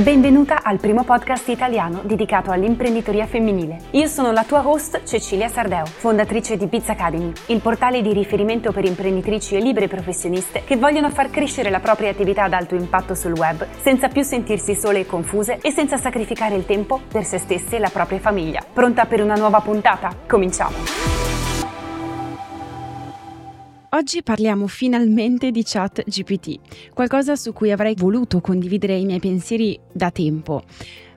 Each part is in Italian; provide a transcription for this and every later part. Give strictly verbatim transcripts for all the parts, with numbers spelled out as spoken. Benvenuta al primo podcast italiano dedicato all'imprenditoria femminile. Io sono la tua host Cecilia Sardeo, fondatrice di Biz Academy, il portale di riferimento per imprenditrici e libere professioniste che vogliono far crescere la propria attività ad alto impatto sul web senza più sentirsi sole e confuse e senza sacrificare il tempo per se stesse e la propria famiglia. Pronta per una nuova puntata? Cominciamo! Oggi parliamo finalmente di ChatGPT, qualcosa su cui avrei voluto condividere i miei pensieri da tempo.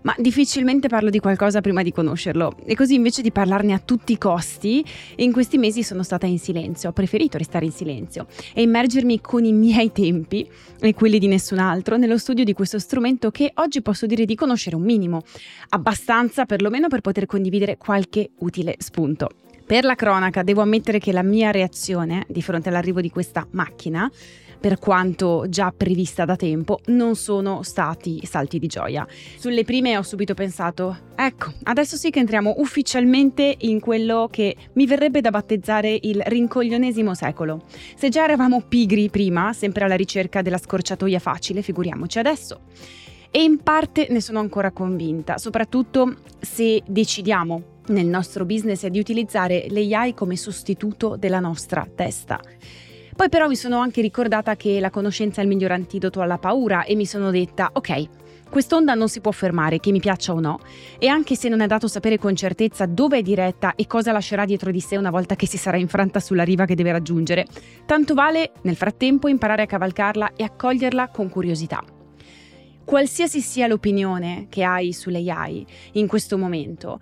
Ma difficilmente parlo di qualcosa prima di conoscerlo e così invece di parlarne a tutti i costi in questi mesi sono stata in silenzio, ho preferito restare in silenzio e immergermi con i miei tempi e quelli di nessun altro nello studio di questo strumento che oggi posso dire di conoscere un minimo, abbastanza perlomeno per poter condividere qualche utile spunto. Per la cronaca devo ammettere che la mia reazione di fronte all'arrivo di questa macchina, per quanto già prevista da tempo, non sono stati salti di gioia. Sulle prime ho subito pensato, ecco, adesso sì che entriamo ufficialmente in quello che mi verrebbe da battezzare il rincoglionesimo secolo. Se già eravamo pigri prima, sempre alla ricerca della scorciatoia facile, figuriamoci adesso. E in parte ne sono ancora convinta, soprattutto se decidiamo nel nostro business è di utilizzare l'A I come sostituto della nostra testa. Poi però mi sono anche ricordata che la conoscenza è il miglior antidoto alla paura e mi sono detta, ok, quest'onda non si può fermare, che mi piaccia o no, e anche se non è dato sapere con certezza dove è diretta e cosa lascerà dietro di sé una volta che si sarà infranta sulla riva che deve raggiungere, tanto vale nel frattempo imparare a cavalcarla e accoglierla con curiosità. Qualsiasi sia l'opinione che hai sull'A I in questo momento,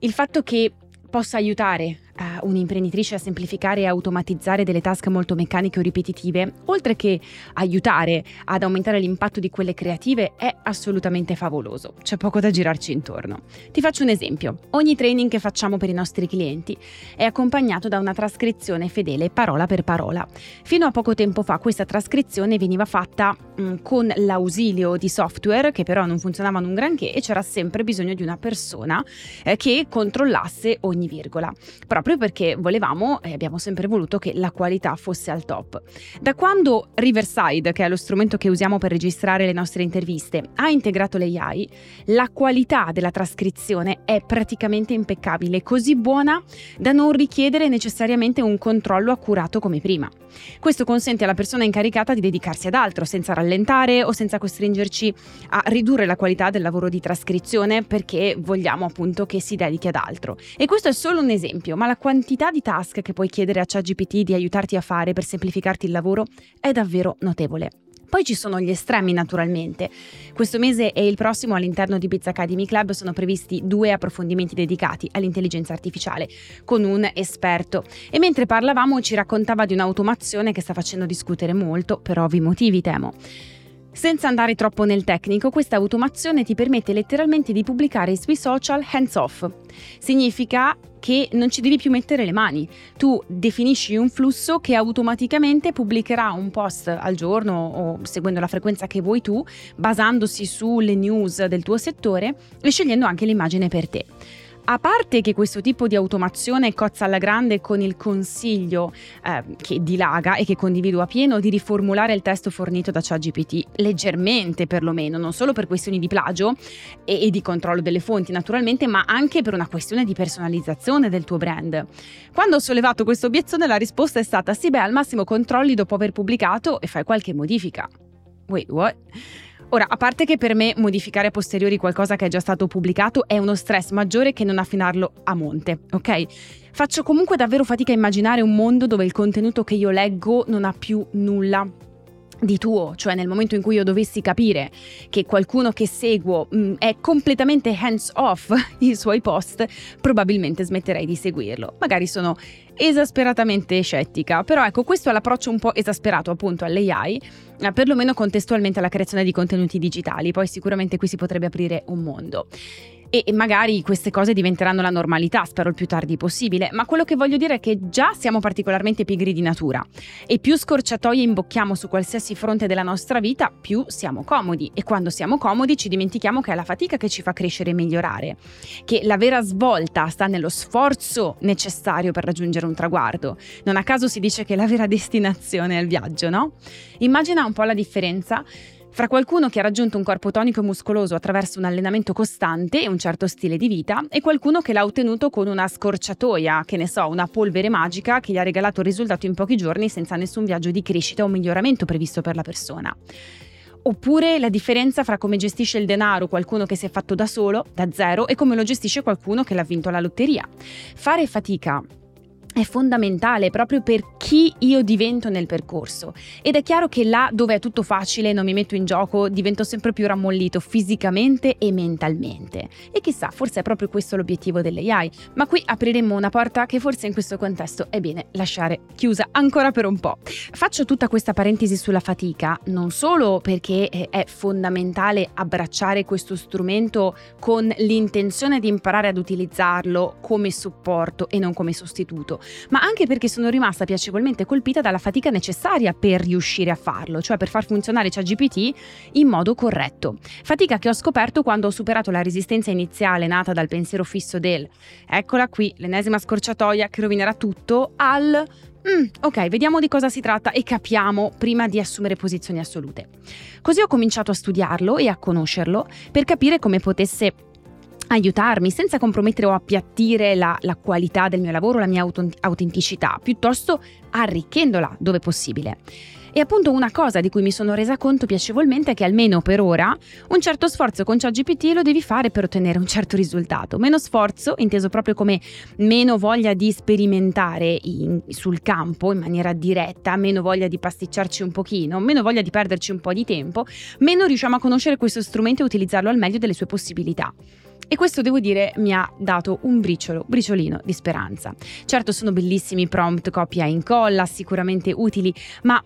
il fatto che possa aiutare eh, un'imprenditrice a semplificare e automatizzare delle task molto meccaniche o ripetitive, oltre che aiutare ad aumentare l'impatto di quelle creative, è assolutamente favoloso. C'è poco da girarci intorno. Ti faccio un esempio. Ogni training che facciamo per i nostri clienti è accompagnato da una trascrizione fedele parola per parola. Fino a poco tempo fa questa trascrizione veniva fatta mh, con l'ausilio di software che però non funzionavano un granché e c'era sempre bisogno di una persona eh, che controllasse ogni virgola, proprio perché volevamo e eh, abbiamo sempre voluto che la qualità fosse al top. Da quando Riverside, che è lo strumento che usiamo per registrare le nostre interviste, ha integrato l'A I, la qualità della trascrizione è praticamente impeccabile, così buona da non richiedere necessariamente un controllo accurato come prima. Questo consente alla persona incaricata di dedicarsi ad altro senza rallentare o senza costringerci a ridurre la qualità del lavoro di trascrizione, perché vogliamo appunto che si dedichi ad altro. E questo è solo un esempio, ma la quantità di task che puoi chiedere a ChatGPT di aiutarti a fare per semplificarti il lavoro è davvero notevole. Poi ci sono gli estremi, naturalmente. Questo mese e il prossimo all'interno di Biz Academy Club sono previsti due approfondimenti dedicati all'intelligenza artificiale con un esperto. E mentre parlavamo ci raccontava di un'automazione che sta facendo discutere molto, per ovvi motivi temo. Senza andare troppo nel tecnico, questa automazione ti permette letteralmente di pubblicare sui social hands off. Significa che non ci devi più mettere le mani. Tu definisci un flusso che automaticamente pubblicherà un post al giorno o seguendo la frequenza che vuoi tu, basandosi sulle news del tuo settore e scegliendo anche l'immagine per te. A parte che questo tipo di automazione cozza alla grande con il consiglio eh, che dilaga e che condivido a pieno di riformulare il testo fornito da ChatGPT, leggermente perlomeno, non solo per questioni di plagio e, e di controllo delle fonti naturalmente, ma anche per una questione di personalizzazione del tuo brand. Quando ho sollevato questa obiezione la risposta è stata sì beh al massimo controlli dopo aver pubblicato e fai qualche modifica. Wait, what? Ora, a parte che per me modificare a posteriori qualcosa che è già stato pubblicato è uno stress maggiore che non affinarlo a monte, ok? Faccio comunque davvero fatica a immaginare un mondo dove il contenuto che io leggo non ha più nulla di tuo, cioè nel momento in cui io dovessi capire che qualcuno che seguo mh, è completamente hands off i suoi post, probabilmente smetterei di seguirlo. Magari sono esasperatamente scettica, però ecco, questo è l'approccio un po' esasperato appunto all'A I, perlomeno contestualmente alla creazione di contenuti digitali. Poi sicuramente qui si potrebbe aprire un mondo. E magari queste cose diventeranno la normalità, spero il più tardi possibile, ma quello che voglio dire è che già siamo particolarmente pigri di natura e più scorciatoie imbocchiamo su qualsiasi fronte della nostra vita, più siamo comodi, e quando siamo comodi ci dimentichiamo che è la fatica che ci fa crescere e migliorare, che la vera svolta sta nello sforzo necessario per raggiungere un traguardo. Non a caso si dice che la vera destinazione è il viaggio, no? Immagina un po' la differenza Fra qualcuno che ha raggiunto un corpo tonico e muscoloso attraverso un allenamento costante e un certo stile di vita e qualcuno che l'ha ottenuto con una scorciatoia, che ne so, una polvere magica che gli ha regalato il risultato in pochi giorni senza nessun viaggio di crescita o miglioramento previsto per la persona. Oppure la differenza fra come gestisce il denaro qualcuno che si è fatto da solo, da zero, e come lo gestisce qualcuno che l'ha vinto alla lotteria. Fare fatica è fondamentale proprio per chi io divento nel percorso. Ed è chiaro che là dove è tutto facile, non mi metto in gioco, divento sempre più rammollito fisicamente e mentalmente. E chissà, forse è proprio questo l'obiettivo dell'A I. Ma qui apriremmo una porta che forse in questo contesto è bene lasciare chiusa ancora per un po'. Faccio tutta questa parentesi sulla fatica, non solo perché è fondamentale abbracciare questo strumento con l'intenzione di imparare ad utilizzarlo come supporto e non come sostituto, ma anche perché sono rimasta piacevolmente colpita dalla fatica necessaria per riuscire a farlo, cioè per far funzionare ChatGPT in modo corretto. Fatica che ho scoperto quando ho superato la resistenza iniziale nata dal pensiero fisso del «eccola qui, l'ennesima scorciatoia che rovinerà tutto» al Mm, ok, vediamo di cosa si tratta e capiamo prima di assumere posizioni assolute. Così ho cominciato a studiarlo e a conoscerlo per capire come potesse aiutarmi senza compromettere o appiattire la, la qualità del mio lavoro, la mia autent- autenticità, piuttosto arricchendola dove possibile. E appunto una cosa di cui mi sono resa conto piacevolmente è che almeno per ora un certo sforzo con ChatGPT lo devi fare per ottenere un certo risultato. Meno sforzo, inteso proprio come meno voglia di sperimentare in, sul campo in maniera diretta, meno voglia di pasticciarci un pochino, meno voglia di perderci un po' di tempo, meno riusciamo a conoscere questo strumento e utilizzarlo al meglio delle sue possibilità. E questo, devo dire, mi ha dato un briciolo, briciolino di speranza. Certo, sono bellissimi prompt, copia e incolla, sicuramente utili, ma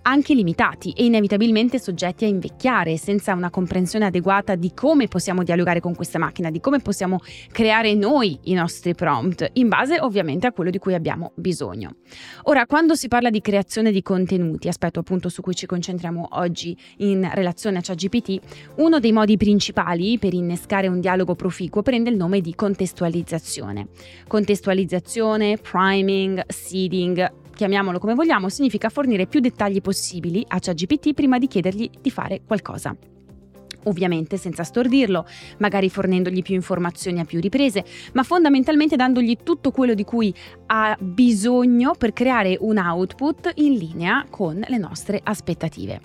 anche limitati e inevitabilmente soggetti a invecchiare senza una comprensione adeguata di come possiamo dialogare con questa macchina, di come possiamo creare noi i nostri prompt, in base ovviamente a quello di cui abbiamo bisogno. Ora, quando si parla di creazione di contenuti, aspetto appunto su cui ci concentriamo oggi in relazione a ChatGPT, uno dei modi principali per innescare un dialogo proficuo prende il nome di contestualizzazione. Contestualizzazione, priming, seeding, chiamiamolo come vogliamo, significa fornire più dettagli possibili a ChatGPT prima di chiedergli di fare qualcosa. Ovviamente senza stordirlo, magari fornendogli più informazioni a più riprese, ma fondamentalmente dandogli tutto quello di cui ha bisogno per creare un output in linea con le nostre aspettative.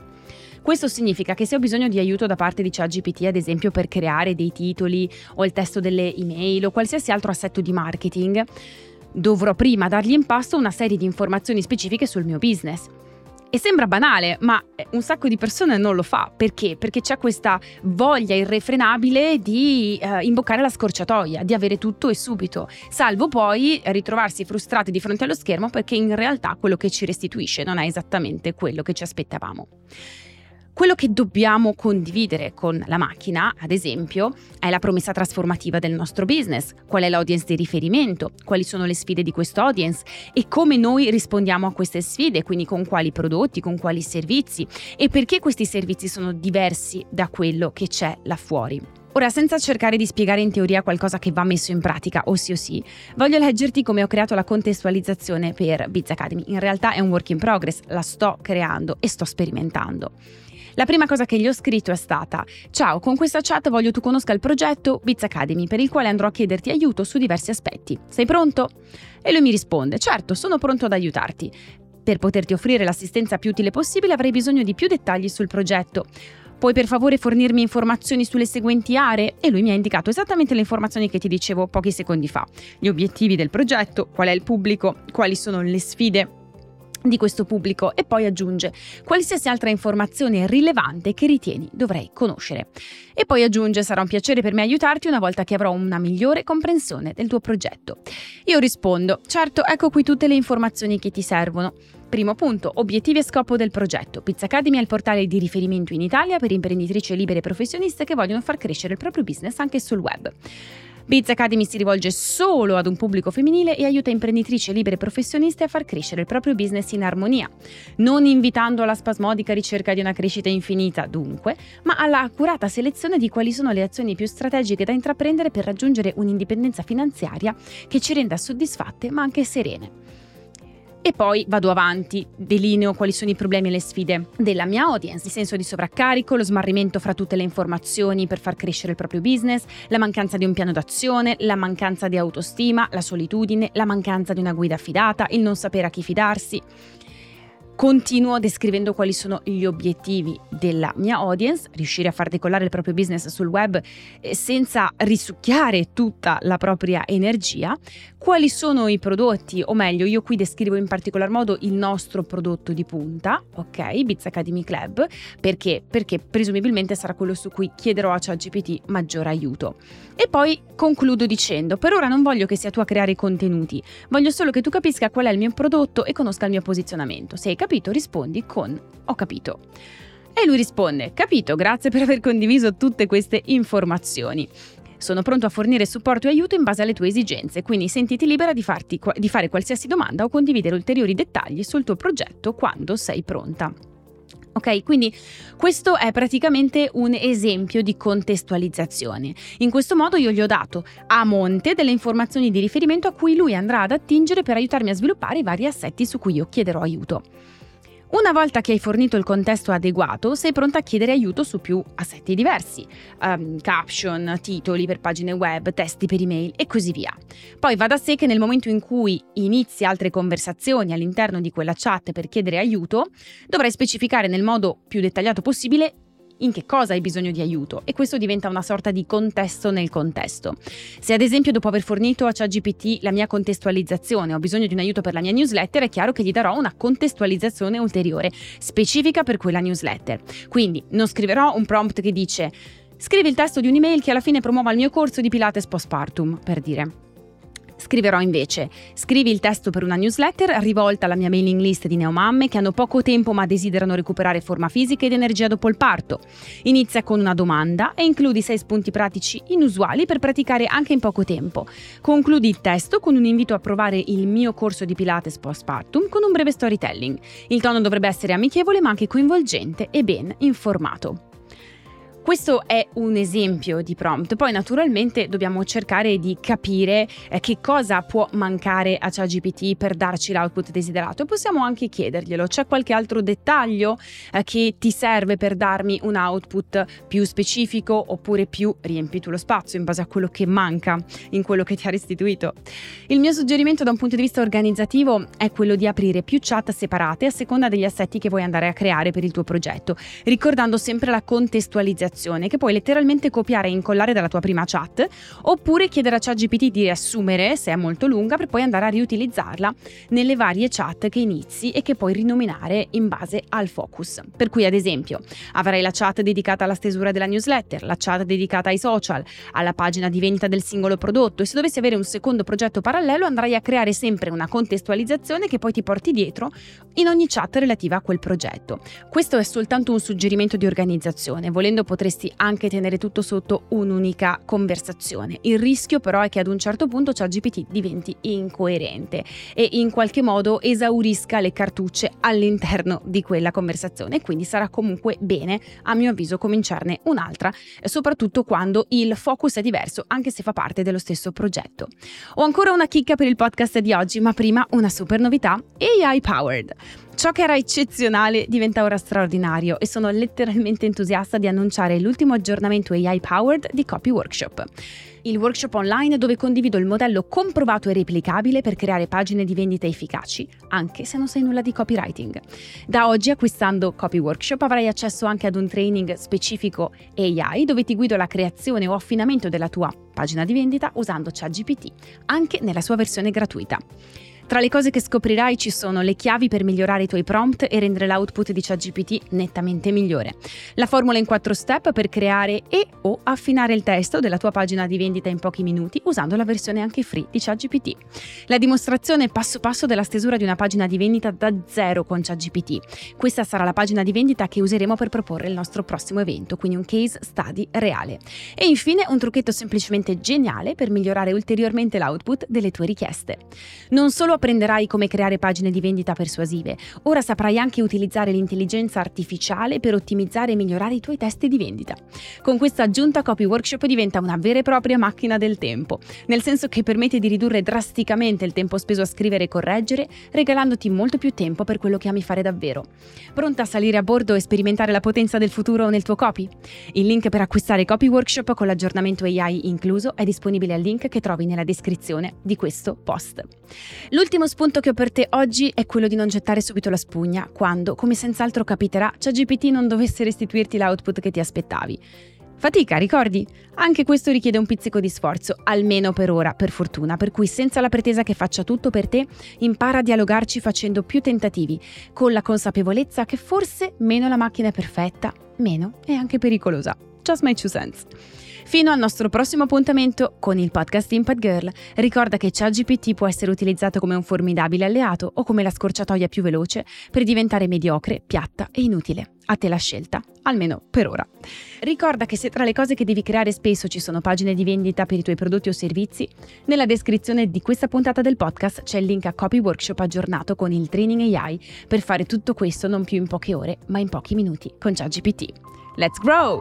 Questo significa che se ho bisogno di aiuto da parte di ChatGPT, ad esempio per creare dei titoli o il testo delle email o qualsiasi altro assetto di marketing, dovrò prima dargli in pasto una serie di informazioni specifiche sul mio business. E sembra banale, ma un sacco di persone non lo fa. Perché? Perché c'è questa voglia irrefrenabile di eh, imboccare la scorciatoia, di avere tutto e subito, salvo poi ritrovarsi frustrati di fronte allo schermo perché in realtà quello che ci restituisce non è esattamente quello che ci aspettavamo. Quello che dobbiamo condividere con la macchina, ad esempio, è la promessa trasformativa del nostro business, qual è l'audience di riferimento, quali sono le sfide di questo audience e come noi rispondiamo a queste sfide, quindi con quali prodotti, con quali servizi e perché questi servizi sono diversi da quello che c'è là fuori. Ora, senza cercare di spiegare in teoria qualcosa che va messo in pratica, o sì o sì, voglio leggerti come ho creato la contestualizzazione per Biz Academy. In realtà è un work in progress, la sto creando e sto sperimentando. La prima cosa che gli ho scritto è stata: ciao, con questa chat voglio tu conosca il progetto Biz Academy, per il quale andrò a chiederti aiuto su diversi aspetti. Sei pronto? E lui mi risponde: certo, sono pronto ad aiutarti. Per poterti offrire l'assistenza più utile possibile avrei bisogno di più dettagli sul progetto. Puoi per favore fornirmi informazioni sulle seguenti aree? E lui mi ha indicato esattamente le informazioni che ti dicevo pochi secondi fa. Gli obiettivi del progetto, qual è il pubblico, quali sono le sfide di questo pubblico e poi aggiunge qualsiasi altra informazione rilevante che ritieni dovrei conoscere. E poi aggiunge: sarà un piacere per me aiutarti una volta che avrò una migliore comprensione del tuo progetto. Io rispondo: certo, ecco qui tutte le informazioni che ti servono. Primo punto, obiettivi e scopo del progetto. Biz Academy è il portale di riferimento in Italia per imprenditrici libere e professioniste che vogliono far crescere il proprio business anche sul web. Biz Academy si rivolge solo ad un pubblico femminile e aiuta imprenditrici libere e professioniste a far crescere il proprio business in armonia, non invitando alla spasmodica ricerca di una crescita infinita, dunque, ma alla accurata selezione di quali sono le azioni più strategiche da intraprendere per raggiungere un'indipendenza finanziaria che ci renda soddisfatte ma anche serene. e poi vado avanti, delineo quali sono i problemi e le sfide della mia audience, il senso di sovraccarico, lo smarrimento fra tutte le informazioni per far crescere il proprio business, la mancanza di un piano d'azione, la mancanza di autostima, la solitudine, la mancanza di una guida affidata, il non sapere a chi fidarsi. Continuo descrivendo quali sono gli obiettivi della mia audience, riuscire a far decollare il proprio business sul web senza risucchiare tutta la propria energia, quali sono i prodotti, o meglio io qui descrivo in particolar modo il nostro prodotto di punta, ok, Biz Academy Club, perché? Perché presumibilmente sarà quello su cui chiederò a ChatGPT maggior aiuto. E poi concludo dicendo, per ora non voglio che sia tu a creare i contenuti, voglio solo che tu capisca qual è il mio prodotto e conosca il mio posizionamento. Se capito, rispondi con ho capito. E lui risponde: capito, grazie per aver condiviso tutte queste informazioni. Sono pronto a fornire supporto e aiuto in base alle tue esigenze, quindi sentiti libera di, farti, di fare qualsiasi domanda o condividere ulteriori dettagli sul tuo progetto quando sei pronta. Ok, quindi questo è praticamente un esempio di contestualizzazione. In questo modo io gli ho dato a monte delle informazioni di riferimento a cui lui andrà ad attingere per aiutarmi a sviluppare i vari assetti su cui io chiederò aiuto. Una volta che hai fornito il contesto adeguato, sei pronta a chiedere aiuto su più assetti diversi, um, caption, titoli per pagine web, testi per email e così via. Poi va da sé che nel momento in cui inizi altre conversazioni all'interno di quella chat per chiedere aiuto, dovrai specificare nel modo più dettagliato possibile in che cosa hai bisogno di aiuto, e questo diventa una sorta di contesto nel contesto. Se ad esempio dopo aver fornito a ChatGPT la mia contestualizzazione ho bisogno di un aiuto per la mia newsletter, è chiaro che gli darò una contestualizzazione ulteriore specifica per quella newsletter. Quindi non scriverò un prompt che dice scrivi il testo di un'email che alla fine promuova il mio corso di Pilates postpartum, per dire. Scriverò invece, scrivi il testo per una newsletter rivolta alla mia mailing list di neomamme che hanno poco tempo ma desiderano recuperare forma fisica ed energia dopo il parto. Inizia con una domanda e includi sei spunti pratici inusuali per praticare anche in poco tempo. Concludi il testo con un invito a provare il mio corso di Pilates postpartum con un breve storytelling. Il tono dovrebbe essere amichevole ma anche coinvolgente e ben informato. Questo è un esempio di prompt, poi naturalmente dobbiamo cercare di capire che cosa può mancare a ChatGPT per darci l'output desiderato, e possiamo anche chiederglielo, c'è qualche altro dettaglio che ti serve per darmi un output più specifico, oppure più riempi tu lo spazio in base a quello che manca, in quello che ti ha restituito. Il mio suggerimento da un punto di vista organizzativo è quello di aprire più chat separate a seconda degli assetti che vuoi andare a creare per il tuo progetto, ricordando sempre la contestualizzazione, che puoi letteralmente copiare e incollare dalla tua prima chat, oppure chiedere a ChatGPT di riassumere se è molto lunga per poi andare a riutilizzarla nelle varie chat che inizi e che puoi rinominare in base al focus. Per cui ad esempio avrai la chat dedicata alla stesura della newsletter, la chat dedicata ai social, alla pagina di vendita del singolo prodotto, e se dovessi avere un secondo progetto parallelo andrai a creare sempre una contestualizzazione che poi ti porti dietro in ogni chat relativa a quel progetto. Questo è soltanto un suggerimento di organizzazione, volendo poter potresti anche tenere tutto sotto un'unica conversazione. Il rischio però è che ad un certo punto ChatGPT diventi incoerente e in qualche modo esaurisca le cartucce all'interno di quella conversazione, quindi sarà comunque bene, a mio avviso, cominciarne un'altra, soprattutto quando il focus è diverso, anche se fa parte dello stesso progetto. Ho ancora una chicca per il podcast di oggi, ma prima una super novità: A I Powered. Ciò che era eccezionale diventa ora straordinario, e sono letteralmente entusiasta di annunciare l'ultimo aggiornamento A I Powered di Copy Workshop. Il workshop online dove condivido il modello comprovato e replicabile per creare pagine di vendita efficaci, anche se non sai nulla di copywriting. Da oggi, acquistando Copy Workshop, avrai accesso anche ad un training specifico A I dove ti guido la creazione o affinamento della tua pagina di vendita usando ChatGPT, anche nella sua versione gratuita. Tra le cose che scoprirai ci sono le chiavi per migliorare i tuoi prompt e rendere l'output di ChatGPT nettamente migliore, la formula in quattro step per creare e o affinare il testo della tua pagina di vendita in pochi minuti usando la versione anche free di ChatGPT, la dimostrazione passo passo della stesura di una pagina di vendita da zero con ChatGPT. Questa sarà la pagina di vendita che useremo per proporre il nostro prossimo evento, quindi un case study reale. E infine un trucchetto semplicemente geniale per migliorare ulteriormente l'output delle tue richieste. Non solo solo apprenderai come creare pagine di vendita persuasive, ora saprai anche utilizzare l'intelligenza artificiale per ottimizzare e migliorare i tuoi test di vendita. Con questa aggiunta Copy Workshop diventa una vera e propria macchina del tempo, nel senso che permette di ridurre drasticamente il tempo speso a scrivere e correggere, regalandoti molto più tempo per quello che ami fare davvero. Pronta a salire a bordo e sperimentare la potenza del futuro nel tuo copy? Il link per acquistare Copy Workshop con l'aggiornamento A I incluso è disponibile al link che trovi nella descrizione di questo post. L'ultimo spunto che ho per te oggi è quello di non gettare subito la spugna quando, come senz'altro capiterà, ChatGPT non dovesse restituirti l'output che ti aspettavi. Fatica, ricordi? Anche questo richiede un pizzico di sforzo, almeno per ora, per fortuna, per cui senza la pretesa che faccia tutto per te, impara a dialogarci facendo più tentativi, con la consapevolezza che forse meno la macchina è perfetta, meno è anche pericolosa. Just my two cents. Fino al nostro prossimo appuntamento con il podcast Impact Girl, ricorda che ChatGPT può essere utilizzato come un formidabile alleato o come la scorciatoia più veloce per diventare mediocre, piatta e inutile. A te la scelta, almeno per ora. Ricorda che se tra le cose che devi creare spesso ci sono pagine di vendita per i tuoi prodotti o servizi, nella descrizione di questa puntata del podcast c'è il link a Copy Workshop aggiornato con il Training A I per fare tutto questo non più in poche ore, ma in pochi minuti con ChatGPT. Let's grow!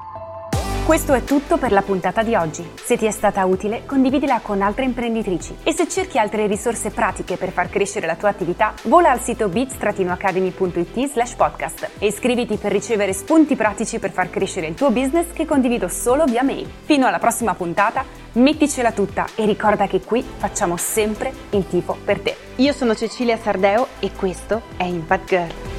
Questo è tutto per la puntata di oggi. Se ti è stata utile, condividila con altre imprenditrici. E se cerchi altre risorse pratiche per far crescere la tua attività, vola al sito biz academy punto it slash podcast e iscriviti per ricevere spunti pratici per far crescere il tuo business che condivido solo via mail. Fino alla prossima puntata, metticela tutta e ricorda che qui facciamo sempre il tifo per te. Io sono Cecilia Sardeo e questo è Impact Girl.